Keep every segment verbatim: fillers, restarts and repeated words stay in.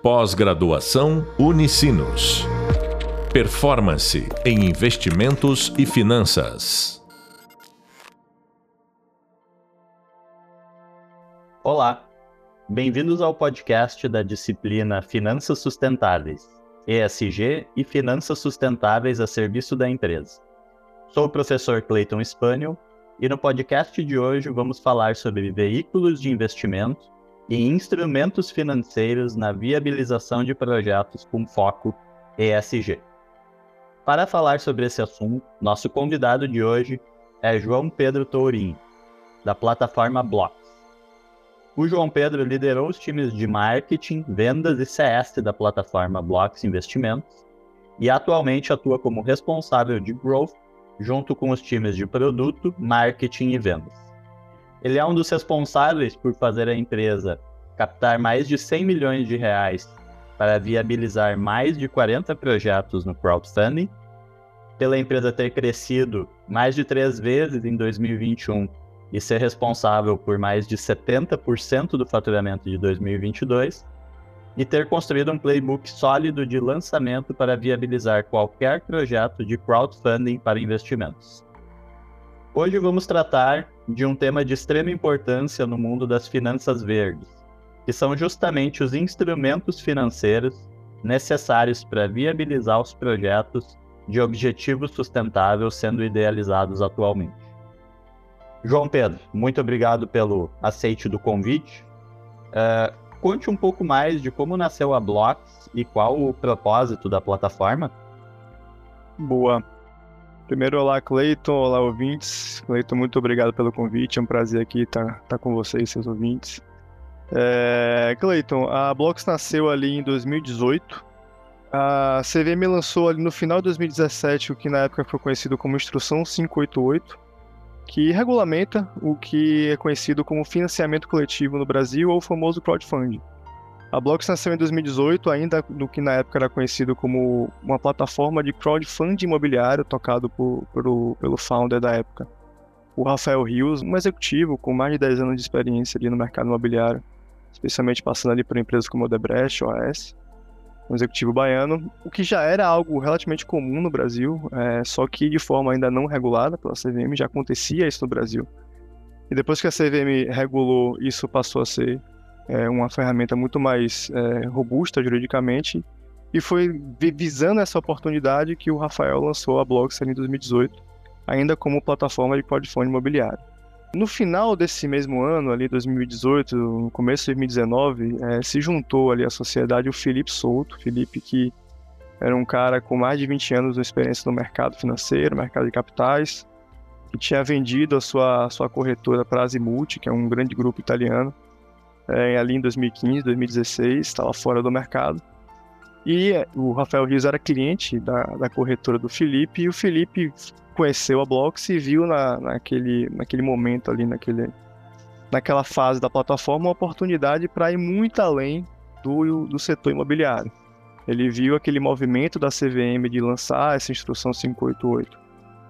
Pós-graduação Unisinos. Performance em investimentos e finanças. Olá, bem-vindos ao podcast da disciplina Finanças Sustentáveis, E S G e Finanças Sustentáveis a serviço da empresa. Sou o professor Cleiton Spaniel e no podcast de hoje vamos falar sobre veículos de investimento e instrumentos financeiros na viabilização de projetos com foco E S G. Para falar sobre esse assunto, nosso convidado de hoje é João Pedro Tourinho, da plataforma Blocks. O João Pedro liderou os times de marketing, vendas e C S da plataforma Blocks Investimentos e atualmente atua como responsável de growth junto com os times de produto, marketing e vendas. Ele é um dos responsáveis por fazer a empresa captar mais de cem milhões de reais para viabilizar mais de quarenta projetos no crowdfunding, pela empresa ter crescido mais de três vezes em dois mil e vinte e um e ser responsável por mais de setenta por cento do faturamento de dois mil e vinte e dois, e ter construído um playbook sólido de lançamento para viabilizar qualquer projeto de crowdfunding para investimentos. Hoje vamos tratar de um tema de extrema importância no mundo das finanças verdes, que são justamente os instrumentos financeiros necessários para viabilizar os projetos de objetivos sustentáveis sendo idealizados atualmente. João Pedro, muito obrigado pelo aceite do convite. Uh, conte um pouco mais de como nasceu a Blocks e qual o propósito da plataforma. Boa. Primeiro, olá, Cleiton, olá, ouvintes. Cleiton, muito obrigado pelo convite, é um prazer aqui estar, estar com vocês, seus ouvintes. É, Cleiton, a Blocks nasceu ali em dois mil e dezoito. A C V M lançou ali no final de dois mil e dezessete o que na época foi conhecido como Instrução cinco oito oito, que regulamenta o que é conhecido como financiamento coletivo no Brasil, ou o famoso crowdfunding. A Blocks nasceu em dois mil e dezoito, ainda no que na época era conhecido como uma plataforma de crowdfunding imobiliário, tocado por, por, pelo founder da época, o Rafael Rios, um executivo com mais de dez anos de experiência ali no mercado imobiliário, especialmente passando ali por empresas como Odebrecht, O A S, um executivo baiano, o que já era algo relativamente comum no Brasil, é, só que de forma ainda não regulada pela C V M, já acontecia isso no Brasil. E depois que a C V M regulou, isso passou a ser é uma ferramenta muito mais é, robusta juridicamente, e foi visando essa oportunidade que o Rafael lançou a Blocks em dois mil e dezoito, ainda como plataforma de crowdfunding imobiliário. No final desse mesmo ano, ali dois mil e dezoito, no começo de dois mil e dezenove, é, se juntou ali à sociedade o Felipe Souto, Felipe que era um cara com mais de vinte anos de experiência no mercado financeiro, mercado de capitais, que tinha vendido a sua, a sua corretora Prazimulti, que é um grande grupo italiano, É, ali em dois mil e quinze, dois mil e dezesseis, estava fora do mercado. E o Rafael Rios era cliente da, da corretora do Felipe, e o Felipe conheceu a Blocks e viu na, naquele, naquele momento, ali naquele, naquela fase da plataforma, uma oportunidade para ir muito além do, do setor imobiliário. Ele viu aquele movimento da C V M de lançar essa Instrução cinco oito oito.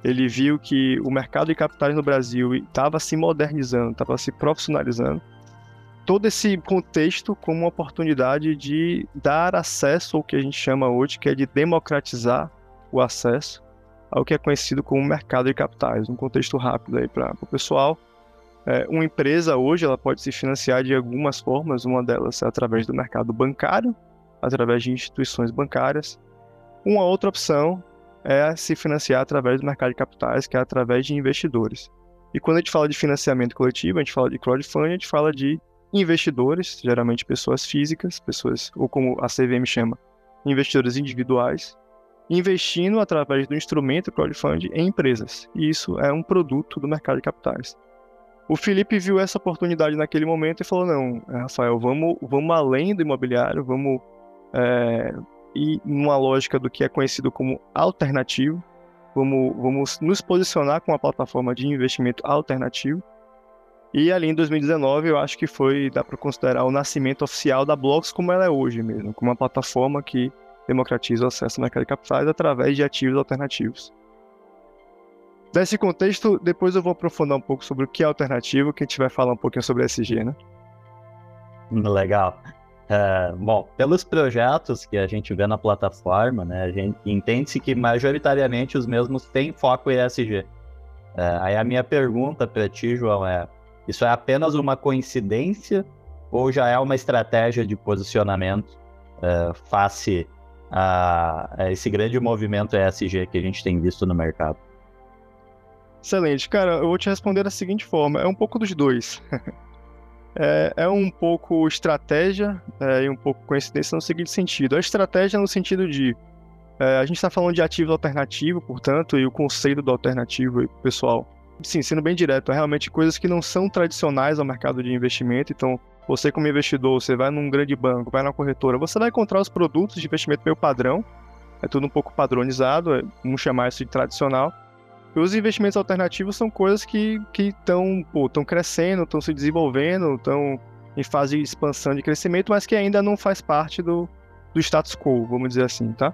Ele viu que o mercado de capitais no Brasil estava se modernizando, estava se profissionalizando. Todo esse contexto como uma oportunidade de dar acesso ao que a gente chama hoje, que é de democratizar o acesso ao que é conhecido como mercado de capitais. Um contexto rápido aí para o pessoal. É, uma empresa hoje ela pode se financiar de algumas formas, uma delas é através do mercado bancário, através de instituições bancárias. Uma outra opção é se financiar através do mercado de capitais, que é através de investidores. E quando a gente fala de financiamento coletivo, a gente fala de crowdfunding, a gente fala de investidores, geralmente pessoas físicas, pessoas, ou como a C V M chama, investidores individuais, investindo através do instrumento crowdfunding em empresas. E isso é um produto do mercado de capitais. O Felipe viu essa oportunidade naquele momento e falou, não, Rafael, vamos, vamos além do imobiliário, vamos é, ir numa lógica do que é conhecido como alternativo, vamos, vamos nos posicionar com uma plataforma de investimento alternativo. E ali em dois mil e dezenove, eu acho que foi, dá para considerar o nascimento oficial da Blocks como ela é hoje mesmo, como uma plataforma que democratiza o acesso ao mercado de capitais através de ativos alternativos. Desse contexto, depois eu vou aprofundar um pouco sobre o que é alternativo, que a gente vai falar um pouquinho sobre E S G, né? Legal. Uh, bom, pelos projetos que a gente vê na plataforma, né, a gente entende-se que majoritariamente os mesmos têm foco E S G. Uh, aí a minha pergunta para ti, João, é: isso é apenas uma coincidência ou já é uma estratégia de posicionamento uh, face a, a esse grande movimento E S G que a gente tem visto no mercado? Excelente, cara, eu vou te responder da seguinte forma: é um pouco dos dois. É, é um pouco estratégia é, e um pouco coincidência no seguinte sentido. A estratégia no sentido de... É, a gente está falando de ativo alternativo, portanto, e o conceito do alternativo, pessoal, sim, sendo bem direto, é realmente coisas que não são tradicionais ao mercado de investimento. Então, você como investidor, você vai num grande banco, vai numa corretora, você vai encontrar os produtos de investimento meio padrão, é tudo um pouco padronizado, é, vamos chamar isso de tradicional. E os investimentos alternativos são coisas que estão que crescendo, estão se desenvolvendo, estão em fase de expansão, de crescimento, mas que ainda não faz parte do, do status quo, vamos dizer assim, tá?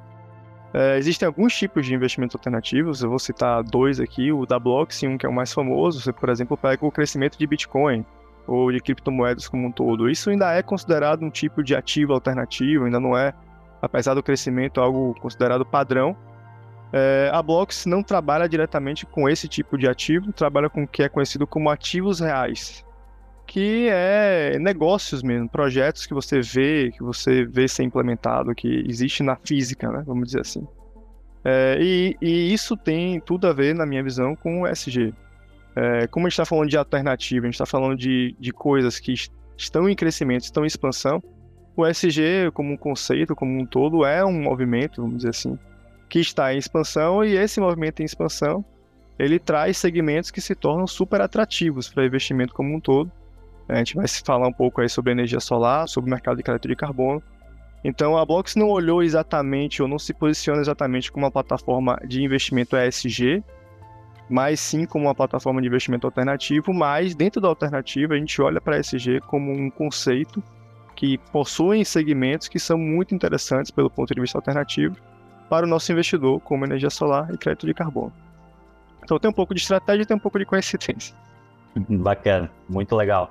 É, existem alguns tipos de investimentos alternativos, eu vou citar dois aqui, o da Blocks, um que é o mais famoso. Você, por exemplo, pega o crescimento de Bitcoin ou de criptomoedas como um todo. Isso ainda é considerado um tipo de ativo alternativo, ainda não é, apesar do crescimento, algo considerado padrão. É, a Blocks não trabalha diretamente com esse tipo de ativo, trabalha com o que é conhecido como ativos reais, que é negócios mesmo, projetos que você vê, que você vê ser implementado, que existe na física, né, vamos dizer assim. É, e, e isso tem tudo a ver, na minha visão, com o E S G. É, como a gente está falando de alternativa, a gente está falando de, de coisas que estão em crescimento, estão em expansão, o E S G como um conceito, como um todo, é um movimento, vamos dizer assim, que está em expansão, e esse movimento em expansão, ele traz segmentos que se tornam super atrativos para o investimento como um todo. A gente vai falar um pouco aí sobre energia solar, sobre o mercado de crédito de carbono. Então, a Blocks não olhou exatamente, ou não se posiciona exatamente como uma plataforma de investimento E S G, mas sim como uma plataforma de investimento alternativo, mas dentro da alternativa a gente olha para E S G como um conceito que possui segmentos que são muito interessantes pelo ponto de vista alternativo para o nosso investidor, como energia solar e crédito de carbono. Então tem um pouco de estratégia e tem um pouco de coincidência. Bacana, muito legal.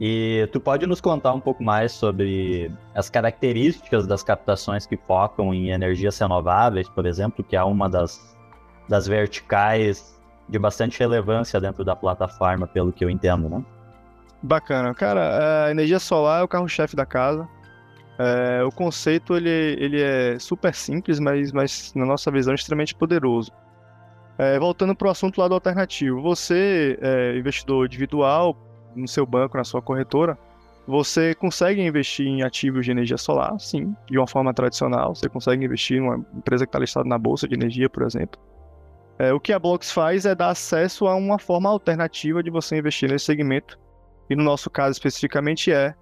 E tu pode nos contar um pouco mais sobre as características das captações que focam em energias renováveis, por exemplo, que é uma das, das verticais de bastante relevância dentro da plataforma, pelo que eu entendo, né? Bacana. Cara, a energia solar é o carro-chefe da casa. É, o conceito ele, ele é super simples, mas, mas na nossa visão é extremamente poderoso. É, voltando para o assunto lá do alternativo, você, é, investidor individual, no seu banco, na sua corretora, você consegue investir em ativos de energia solar, sim, de uma forma tradicional. Você consegue investir em uma empresa que está listada na Bolsa de Energia, por exemplo. É, o que a Blocks faz é dar acesso a uma forma alternativa de você investir nesse segmento, e no nosso caso especificamente é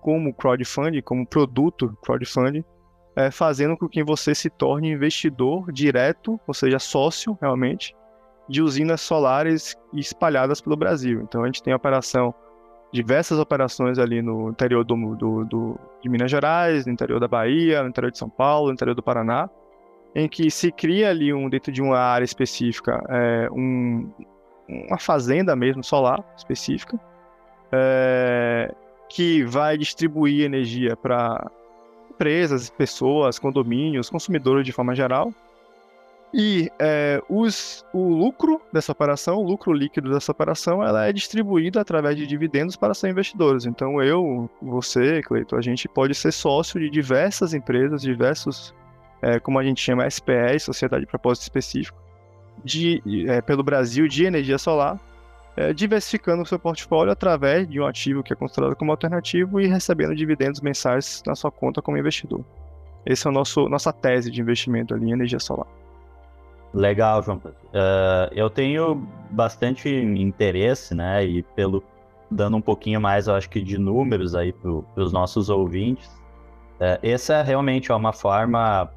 como crowdfunding, como produto crowdfunding, é, fazendo com que você se torne investidor direto, ou seja, sócio realmente, de usinas solares espalhadas pelo Brasil. Então a gente tem operação, diversas operações ali no interior do, do, do, de Minas Gerais, no interior da Bahia, no interior de São Paulo, no interior do Paraná, em que se cria ali, um, dentro de uma área específica, é, um, uma fazenda mesmo solar específica, é, que vai distribuir energia para empresas, pessoas, condomínios, consumidores de forma geral. E é, os, o lucro dessa operação, o lucro líquido dessa operação, ela é distribuída através de dividendos para seus investidores. Então eu, você, Cleiton, a gente pode ser sócio de diversas empresas, diversos, é, como a gente chama, S P E, Sociedade de Propósito Específico, de, é, pelo Brasil, de energia solar, diversificando o seu portfólio através de um ativo que é considerado como alternativo e recebendo dividendos mensais na sua conta como investidor. Essa é a nossa tese de investimento ali em energia solar. Legal, João Pedro. Uh, eu tenho bastante interesse, né, e pelo, dando um pouquinho mais, eu acho que de números aí para os nossos ouvintes, uh, essa realmente é uma forma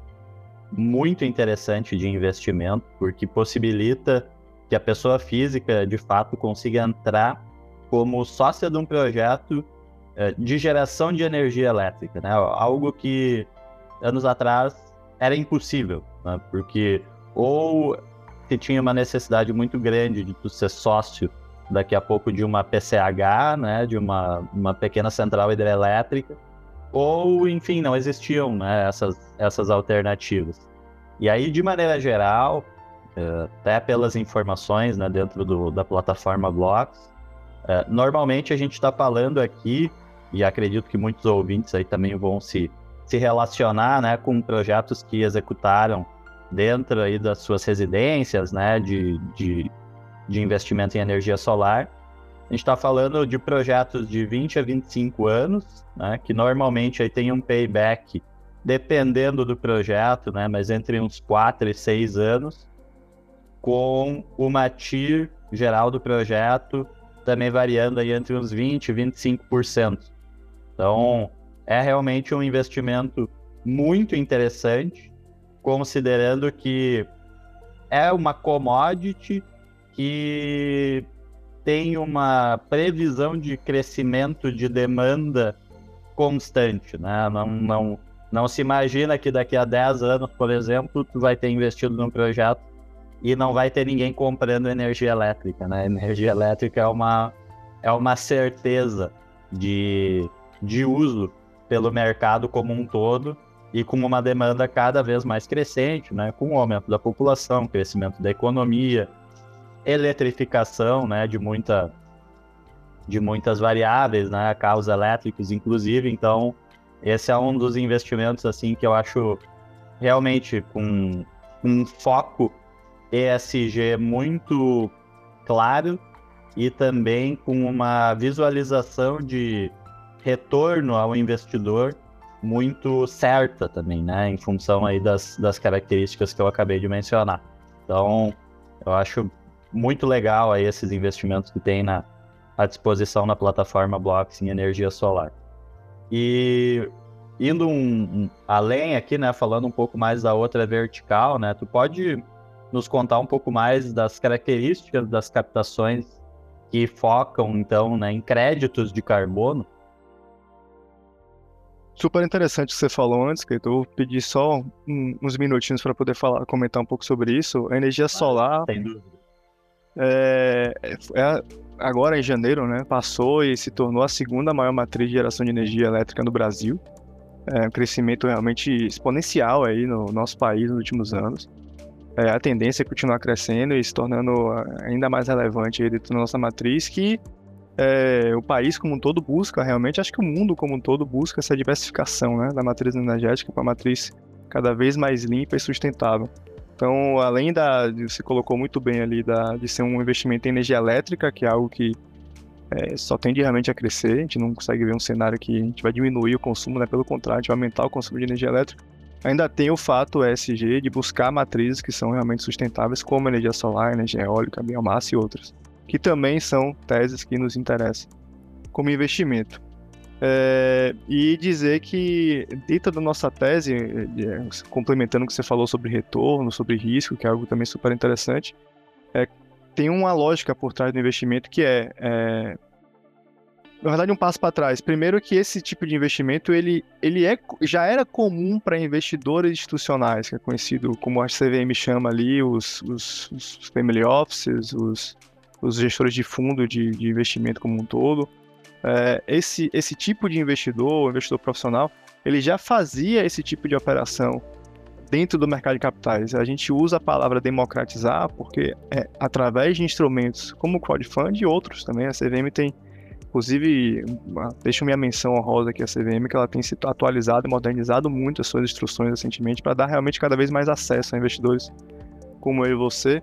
muito interessante de investimento, porque possibilita que a pessoa física, de fato, consiga entrar como sócia de um projeto de geração de energia elétrica, né? Algo que, anos atrás, era impossível, né? Porque ou se tinha uma necessidade muito grande de tu ser sócio, daqui a pouco, de uma P C H, né? De uma, uma pequena central hidrelétrica, ou, enfim, não existiam, né, essas, essas alternativas. E aí, de maneira geral, até pelas informações, né, dentro do, da plataforma Blocks, normalmente a gente está falando aqui, e acredito que muitos ouvintes aí também vão se, se relacionar, né, com projetos que executaram dentro aí das suas residências, né, de, de, de investimento em energia solar. A gente está falando de projetos de vinte a vinte e cinco anos, né, que normalmente aí tem um payback, dependendo do projeto, né, mas entre uns quatro e seis anos, com uma T I R geral do projeto também variando aí entre uns vinte e vinte e cinco por cento. Então, é realmente um investimento muito interessante, considerando que é uma commodity que tem uma previsão de crescimento de demanda constante, né? Não, não, não se imagina que daqui a dez anos, por exemplo, tu vai ter investido num projeto e não vai ter ninguém comprando energia elétrica, né? Energia elétrica é uma, é uma certeza de, de uso pelo mercado como um todo e com uma demanda cada vez mais crescente, né? Com o aumento da população, crescimento da economia, eletrificação, né, de, muita, de muitas variáveis, né, carros elétricos, inclusive. Então, esse é um dos investimentos assim, que eu acho realmente com um foco E S G muito claro e também com uma visualização de retorno ao investidor muito certa também, né, em função aí das, das características que eu acabei de mencionar. Então, eu acho muito legal aí esses investimentos que tem na, à disposição na plataforma Blocks em energia solar. E indo um, um, além aqui, né, falando um pouco mais da outra vertical, né, tu pode nos contar um pouco mais das características das captações que focam, então, né, em créditos de carbono? Super interessante o que você falou antes, que eu vou pedir só um, uns minutinhos para poder falar, comentar um pouco sobre isso. A energia ah, solar... Sem dúvida. É, é, agora em janeiro, né, passou e se tornou a segunda maior matriz de geração de energia elétrica no Brasil. É um crescimento realmente exponencial aí no nosso país nos últimos anos. É, a tendência é continuar crescendo e se tornando ainda mais relevante aí dentro da nossa matriz, que é, o país como um todo busca realmente, acho que o mundo como um todo busca essa diversificação, né, da matriz energética para uma matriz cada vez mais limpa e sustentável. Então, além da, você colocou muito bem ali, da, de ser um investimento em energia elétrica, que é algo que é, só tende realmente a crescer, a gente não consegue ver um cenário que a gente vai diminuir o consumo, né? Pelo contrário, a gente vai aumentar o consumo de energia elétrica. Ainda tem o fato E S G de buscar matrizes que são realmente sustentáveis, como energia solar, energia eólica, biomassa e outras, que também são teses que nos interessam como investimento. É, e dizer que dentro da nossa tese, complementando o que você falou sobre retorno, sobre risco, que é algo também super interessante, é, tem uma lógica por trás do investimento que é, é na verdade, um passo para trás. Primeiro que esse tipo de investimento ele, ele é, já era comum para investidores institucionais, que é conhecido como a C V M chama ali, os, os, os family offices, os, os gestores de fundo de, de investimento como um todo. Esse, esse tipo de investidor, investidor profissional, ele já fazia esse tipo de operação dentro do mercado de capitais. A gente usa a palavra democratizar porque é através de instrumentos como o crowdfunding e outros também. A C V M tem, inclusive, deixo minha menção honrosa aqui, a C V M, que ela tem se atualizado e modernizado muito as suas instruções recentemente para dar realmente cada vez mais acesso a investidores como eu e você.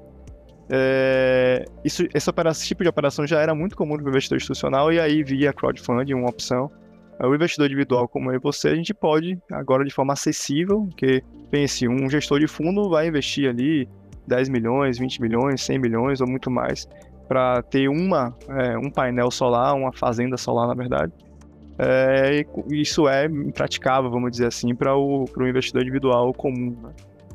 É, isso, esse, esse tipo de operação já era muito comum para o investidor institucional, e aí via crowdfunding, uma opção, o investidor individual como eu e você, a gente pode agora de forma acessível, porque pense, um gestor de fundo vai investir ali dez milhões, vinte milhões, cem milhões ou muito mais para ter uma, é, um painel solar, uma fazenda solar na verdade, é, e isso é impraticável, vamos dizer assim, para o investidor individual comum, né?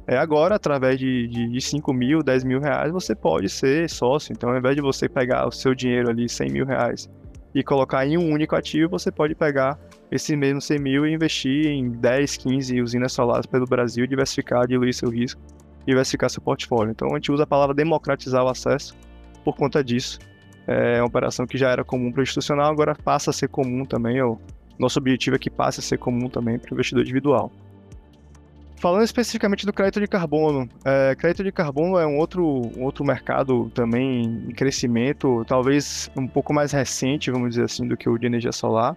É, agora, através de, de, de cinco mil, dez mil reais, você pode ser sócio. Então, ao invés de você pegar o seu dinheiro ali, cem mil reais, e colocar em um único ativo, você pode pegar esse mesmo cem mil e investir em dez, quinze usinas solares pelo Brasil, diversificar, diluir seu risco, diversificar seu portfólio. Então, a gente usa a palavra democratizar o acesso por conta disso. É uma operação que já era comum para o institucional, agora passa a ser comum também, ou Nosso objetivo é que passe a ser comum também para o investidor individual. Falando especificamente do crédito de carbono, é, crédito de carbono é um outro, um outro mercado também em crescimento, talvez um pouco mais recente, vamos dizer assim, do que o de energia solar,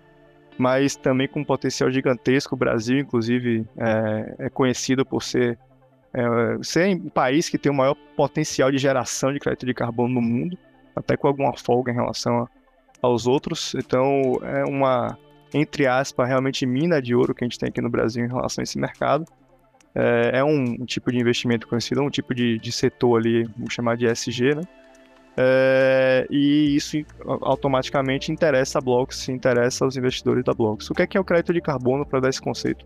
mas também com um potencial gigantesco. O Brasil, inclusive, é, é conhecido por ser, é, ser um país que tem o maior potencial de geração de crédito de carbono no mundo, até com alguma folga em relação a, aos outros. Então, é uma, entre aspas, realmente mina de ouro que a gente tem aqui no Brasil em relação a esse mercado. É um, um tipo de investimento conhecido, um tipo de, de setor ali, vamos chamar de E S G, né? É, e isso automaticamente interessa a Blocks, interessa aos investidores da Blocks. O que é, que é o crédito de carbono, para dar esse conceito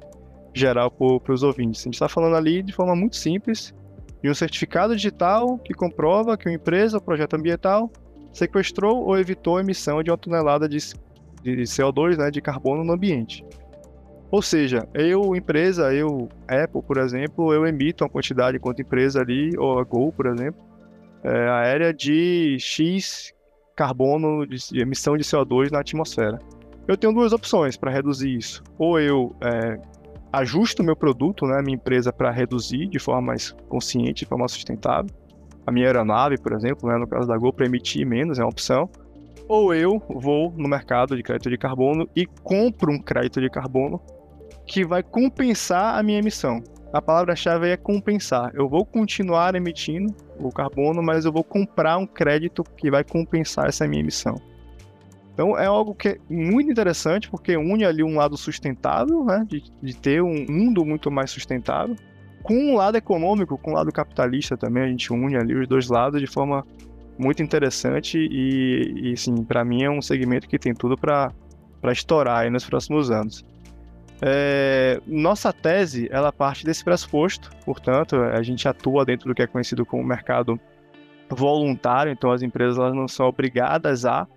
geral para os ouvintes? A gente está falando ali de forma muito simples de um certificado digital que comprova que uma empresa ou projeto ambiental sequestrou ou evitou a emissão de uma tonelada de, de C O dois, né, de carbono no ambiente. Ou seja, eu, empresa, eu, Apple, por exemplo, eu emito uma quantidade enquanto empresa ali, ou a Gol, por exemplo, é, aérea de X carbono, de, de emissão de C O dois na atmosfera. Eu tenho duas opções para reduzir isso. Ou eu é, ajusto o meu produto, né, a minha empresa, para reduzir de forma mais consciente, de forma mais sustentável. A minha aeronave, por exemplo, né, no caso da Gol, para emitir menos, é uma opção. Ou eu vou no mercado de crédito de carbono e compro um crédito de carbono que vai compensar a minha emissão. A palavra-chave é compensar. Eu vou continuar emitindo o carbono, mas eu vou comprar um crédito que vai compensar essa minha emissão. Então é algo que é muito interessante, porque une ali um lado sustentável, né, de, de ter um mundo muito mais sustentável, com um lado econômico, com um lado capitalista também. A gente une ali os dois lados de forma muito interessante e, e sim, para mim é um segmento que tem tudo para estourar aí nos próximos anos. É, nossa tese, ela parte desse pressuposto. Portanto, a gente atua dentro do que é conhecido como mercado voluntário, então as empresas, elas não são obrigadas a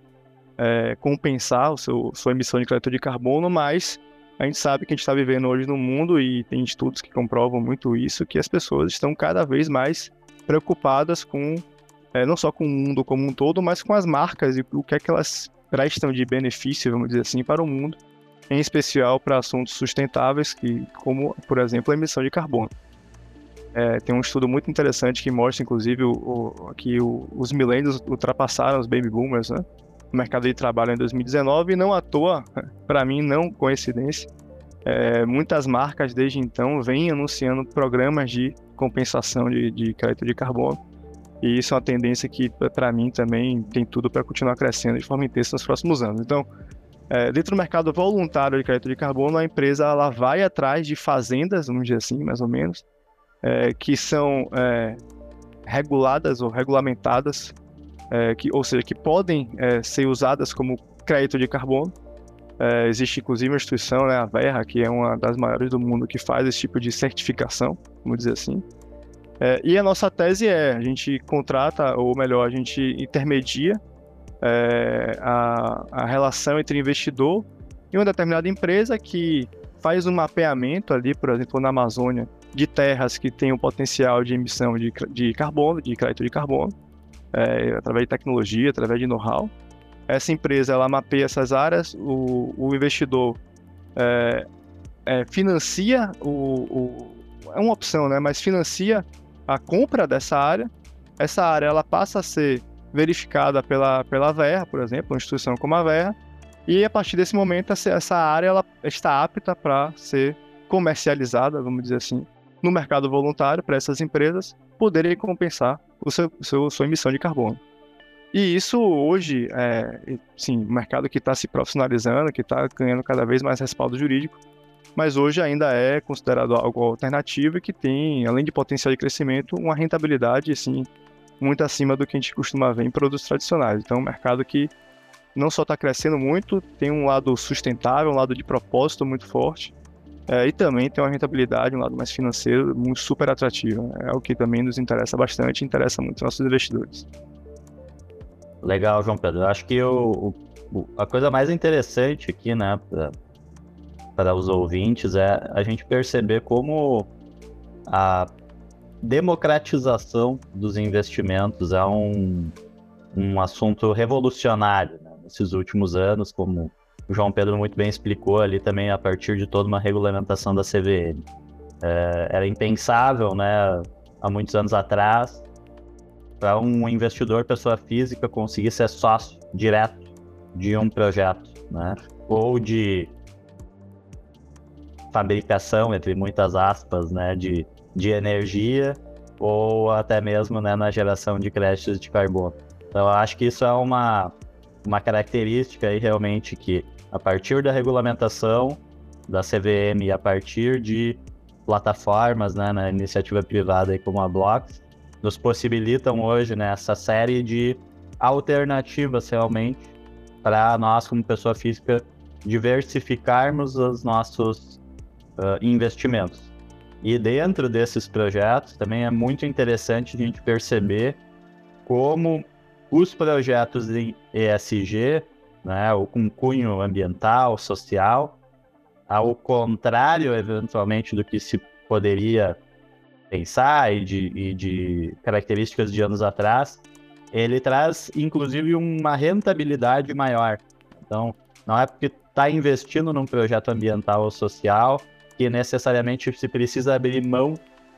é, compensar o seu, sua emissão de crédito de carbono, mas a gente sabe que a gente está vivendo hoje no mundo, e tem estudos que comprovam muito isso, que as pessoas estão cada vez mais preocupadas com, é, não só com o mundo como um todo, mas com as marcas e o que é que elas prestam de benefício, vamos dizer assim, para o mundo, em especial para assuntos sustentáveis, que, como, por exemplo, a emissão de carbono. É, tem um estudo muito interessante que mostra, inclusive, o, o, que o, os millennials ultrapassaram os baby boomers, né, no mercado de trabalho em dois mil e dezenove, e não à toa, para mim, não coincidência, é, muitas marcas desde então vêm anunciando programas de compensação de, de crédito de carbono, e isso é uma tendência que, para mim, também tem tudo para continuar crescendo de forma intensa nos próximos anos. Então, É, dentro do mercado voluntário de crédito de carbono, a empresa, ela vai atrás de fazendas, vamos dizer assim, mais ou menos, é, que são é, reguladas ou regulamentadas, é, que, ou seja, que podem é, ser usadas como crédito de carbono. É, existe, inclusive, uma instituição, né, a Verra, que é uma das maiores do mundo, que faz esse tipo de certificação, vamos dizer assim. É, e a nossa tese é, a gente contrata, ou melhor, a gente intermedia, É, a, a relação entre investidor e uma determinada empresa que faz um mapeamento ali, por exemplo, na Amazônia, de terras que tem um potencial de emissão de, de carbono, de crédito de carbono, é, através de tecnologia, através de know-how. Essa empresa, ela mapeia essas áreas, o, o investidor é, é, financia, o, o, é uma opção, né, mas financia a compra dessa área. Essa área, ela passa a ser verificada pela, pela Verra, por exemplo, uma instituição como a Verra, e a partir desse momento essa, essa área, ela está apta para ser comercializada, vamos dizer assim, no mercado voluntário, para essas empresas poderem compensar o seu, seu, sua emissão de carbono. E isso hoje, é, sim, um mercado que está se profissionalizando, que está ganhando cada vez mais respaldo jurídico, mas hoje ainda é considerado algo alternativo e que tem, além de potencial de crescimento, uma rentabilidade, assim, muito acima do que a gente costuma ver em produtos tradicionais. Então, é um mercado que não só está crescendo muito, tem um lado sustentável, um lado de propósito muito forte, é, e também tem uma rentabilidade, um lado mais financeiro, muito super atrativo. É o que também nos interessa bastante, interessa muito nossos investidores. Legal, João Pedro. Acho que o, o, a coisa mais interessante aqui, né, para os ouvintes é a gente perceber como a democratização dos investimentos é um, um assunto revolucionário, né? Nesses últimos anos, como o João Pedro muito bem explicou ali também, a partir de toda uma regulamentação da C V M. É, era impensável, né, há muitos anos atrás, para um investidor, pessoa física, conseguir ser sócio direto de um projeto, né, ou de fabricação, entre muitas aspas, né, de, de energia, ou até mesmo, né, na geração de créditos de carbono. Então, eu acho que isso é uma, uma característica aí realmente que, a partir da regulamentação da C V M e a partir de plataformas, né, na iniciativa privada aí como a Blocks, nos possibilitam hoje, né, essa série de alternativas realmente para nós, como pessoa física, diversificarmos os nossos uh, investimentos. E dentro desses projetos também é muito interessante a gente perceber como os projetos em E S G, né, ou com cunho ambiental, social, ao contrário, eventualmente, do que se poderia pensar e de, e de características de anos atrás, ele traz, inclusive, uma rentabilidade maior. Então, não é porque está investindo num projeto ambiental ou social que necessariamente se precisa abrir mão,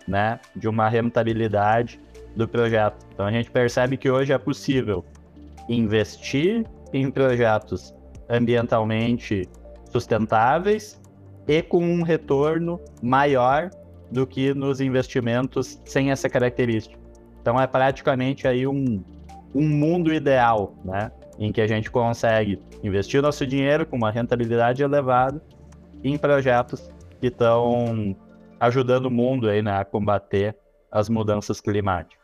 né, de uma rentabilidade do projeto. Então, a gente percebe que hoje é possível investir em projetos ambientalmente sustentáveis e com um retorno maior do que nos investimentos sem essa característica. Então, é praticamente aí um, um mundo ideal, né, em que a gente consegue investir nosso dinheiro com uma rentabilidade elevada em projetos que estão ajudando o mundo aí, né, a combater as mudanças climáticas.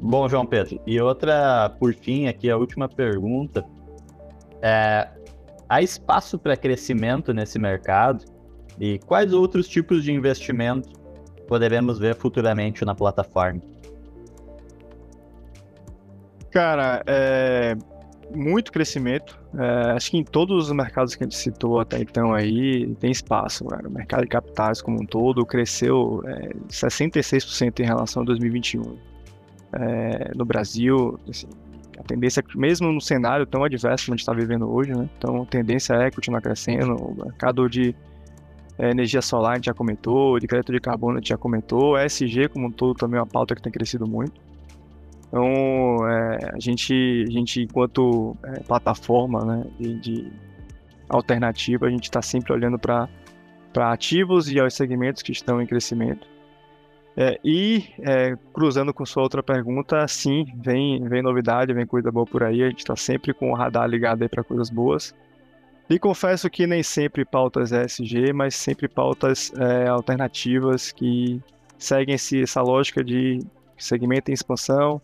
Bom, João Pedro, e outra, por fim, aqui a última pergunta, é, há espaço para crescimento nesse mercado e quais outros tipos de investimento poderemos ver futuramente na plataforma? Cara, é... muito crescimento, é, acho que em todos os mercados que a gente citou até então aí, tem espaço, cara. O mercado de capitais como um todo cresceu é, sessenta e seis por cento em relação a dois mil e vinte e um é, no Brasil, assim, a tendência é que mesmo num cenário tão adverso que a gente está vivendo hoje, né, então a tendência é continuar crescendo, o mercado de é, energia solar a gente já comentou, de crédito de carbono a gente já comentou, E S G como um todo também é uma pauta que tem crescido muito. Então, é, a, gente, a gente, enquanto é, plataforma, né, de, de alternativa, a gente está sempre olhando para ativos e aos segmentos que estão em crescimento. É, e, é, cruzando com sua outra pergunta, sim, vem, vem novidade, vem coisa boa por aí, a gente está sempre com o radar ligado para coisas boas. E confesso que nem sempre pautas E S G, mas sempre pautas é, alternativas que seguem essa lógica de segmento em expansão,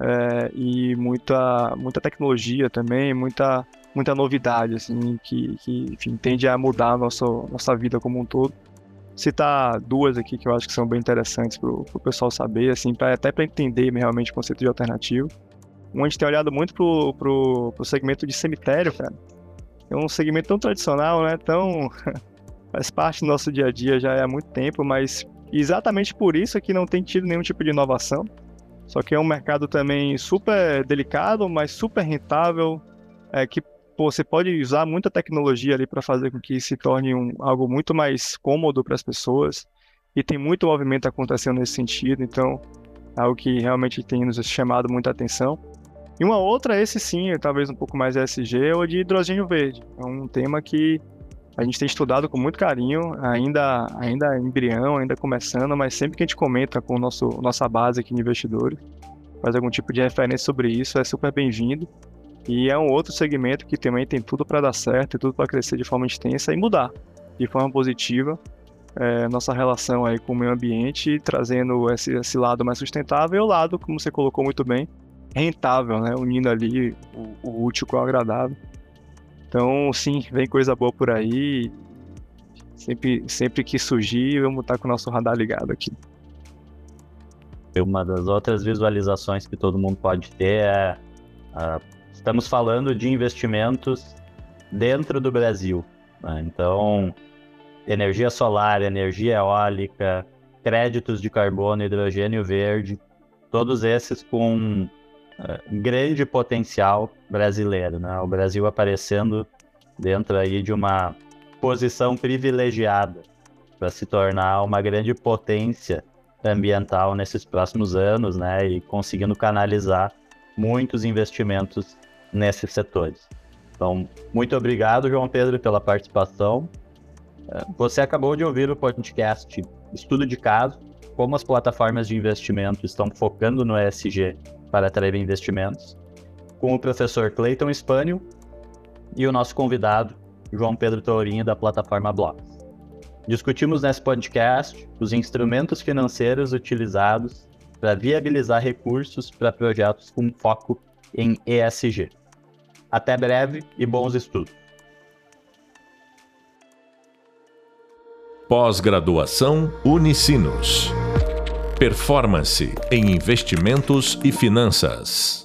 É, e muita, muita tecnologia também, muita, muita novidade, assim, que, que enfim, tende a mudar a nossa, nossa vida como um todo. Citar duas aqui que eu acho que são bem interessantes para o pessoal saber, assim, pra, até para entender realmente o conceito de alternativo. Um, a gente tem olhado muito pro, pro, pro segmento de cemitério, cara. É um segmento tão tradicional, né, tão faz parte do nosso dia a dia já há muito tempo, mas exatamente por isso é que não tem tido nenhum tipo de inovação. Só que é um mercado também super delicado, mas super rentável, é, que pô, você pode usar muita tecnologia ali para fazer com que se torne um, algo muito mais cômodo para as pessoas, e tem muito movimento acontecendo nesse sentido, então é algo que realmente tem nos chamado muita atenção. E uma outra, esse sim, talvez um pouco mais E S G, é o de hidrogênio verde, é um tema que a gente tem estudado com muito carinho, ainda, ainda embrião, ainda começando, mas sempre que a gente comenta com o nosso, nossa base aqui de investidores, faz algum tipo de referência sobre isso, é super bem-vindo. E é um outro segmento que também tem tudo para dar certo, e tudo para crescer de forma intensa e mudar de forma positiva é, nossa relação aí com o meio ambiente, trazendo esse, esse lado mais sustentável e o lado, como você colocou muito bem, rentável, né? Unindo ali o, o útil com o agradável. Então, sim, vem coisa boa por aí, sempre, sempre que surgir, vamos estar com o nosso radar ligado aqui. Uma das outras visualizações que todo mundo pode ter é, uh, estamos falando de investimentos dentro do Brasil, né? Então, energia solar, energia eólica, créditos de carbono, hidrogênio verde, todos esses com Uh, grande potencial brasileiro, né? O Brasil aparecendo dentro aí de uma posição privilegiada para se tornar uma grande potência ambiental nesses próximos anos, né, e conseguindo canalizar muitos investimentos nesses setores. Então, muito obrigado, João Pedro, pela participação. Você acabou de ouvir o podcast Estudo de Caso, como as plataformas de investimento estão focando no E S G para atrair investimentos, com o professor Cleiton Spaniel e o nosso convidado, João Pedro Tourinho, da plataforma Blocks. Discutimos nesse podcast os instrumentos financeiros utilizados para viabilizar recursos para projetos com foco em E S G. Até breve e bons estudos. Pós-graduação Unisinos. Performance em investimentos e finanças.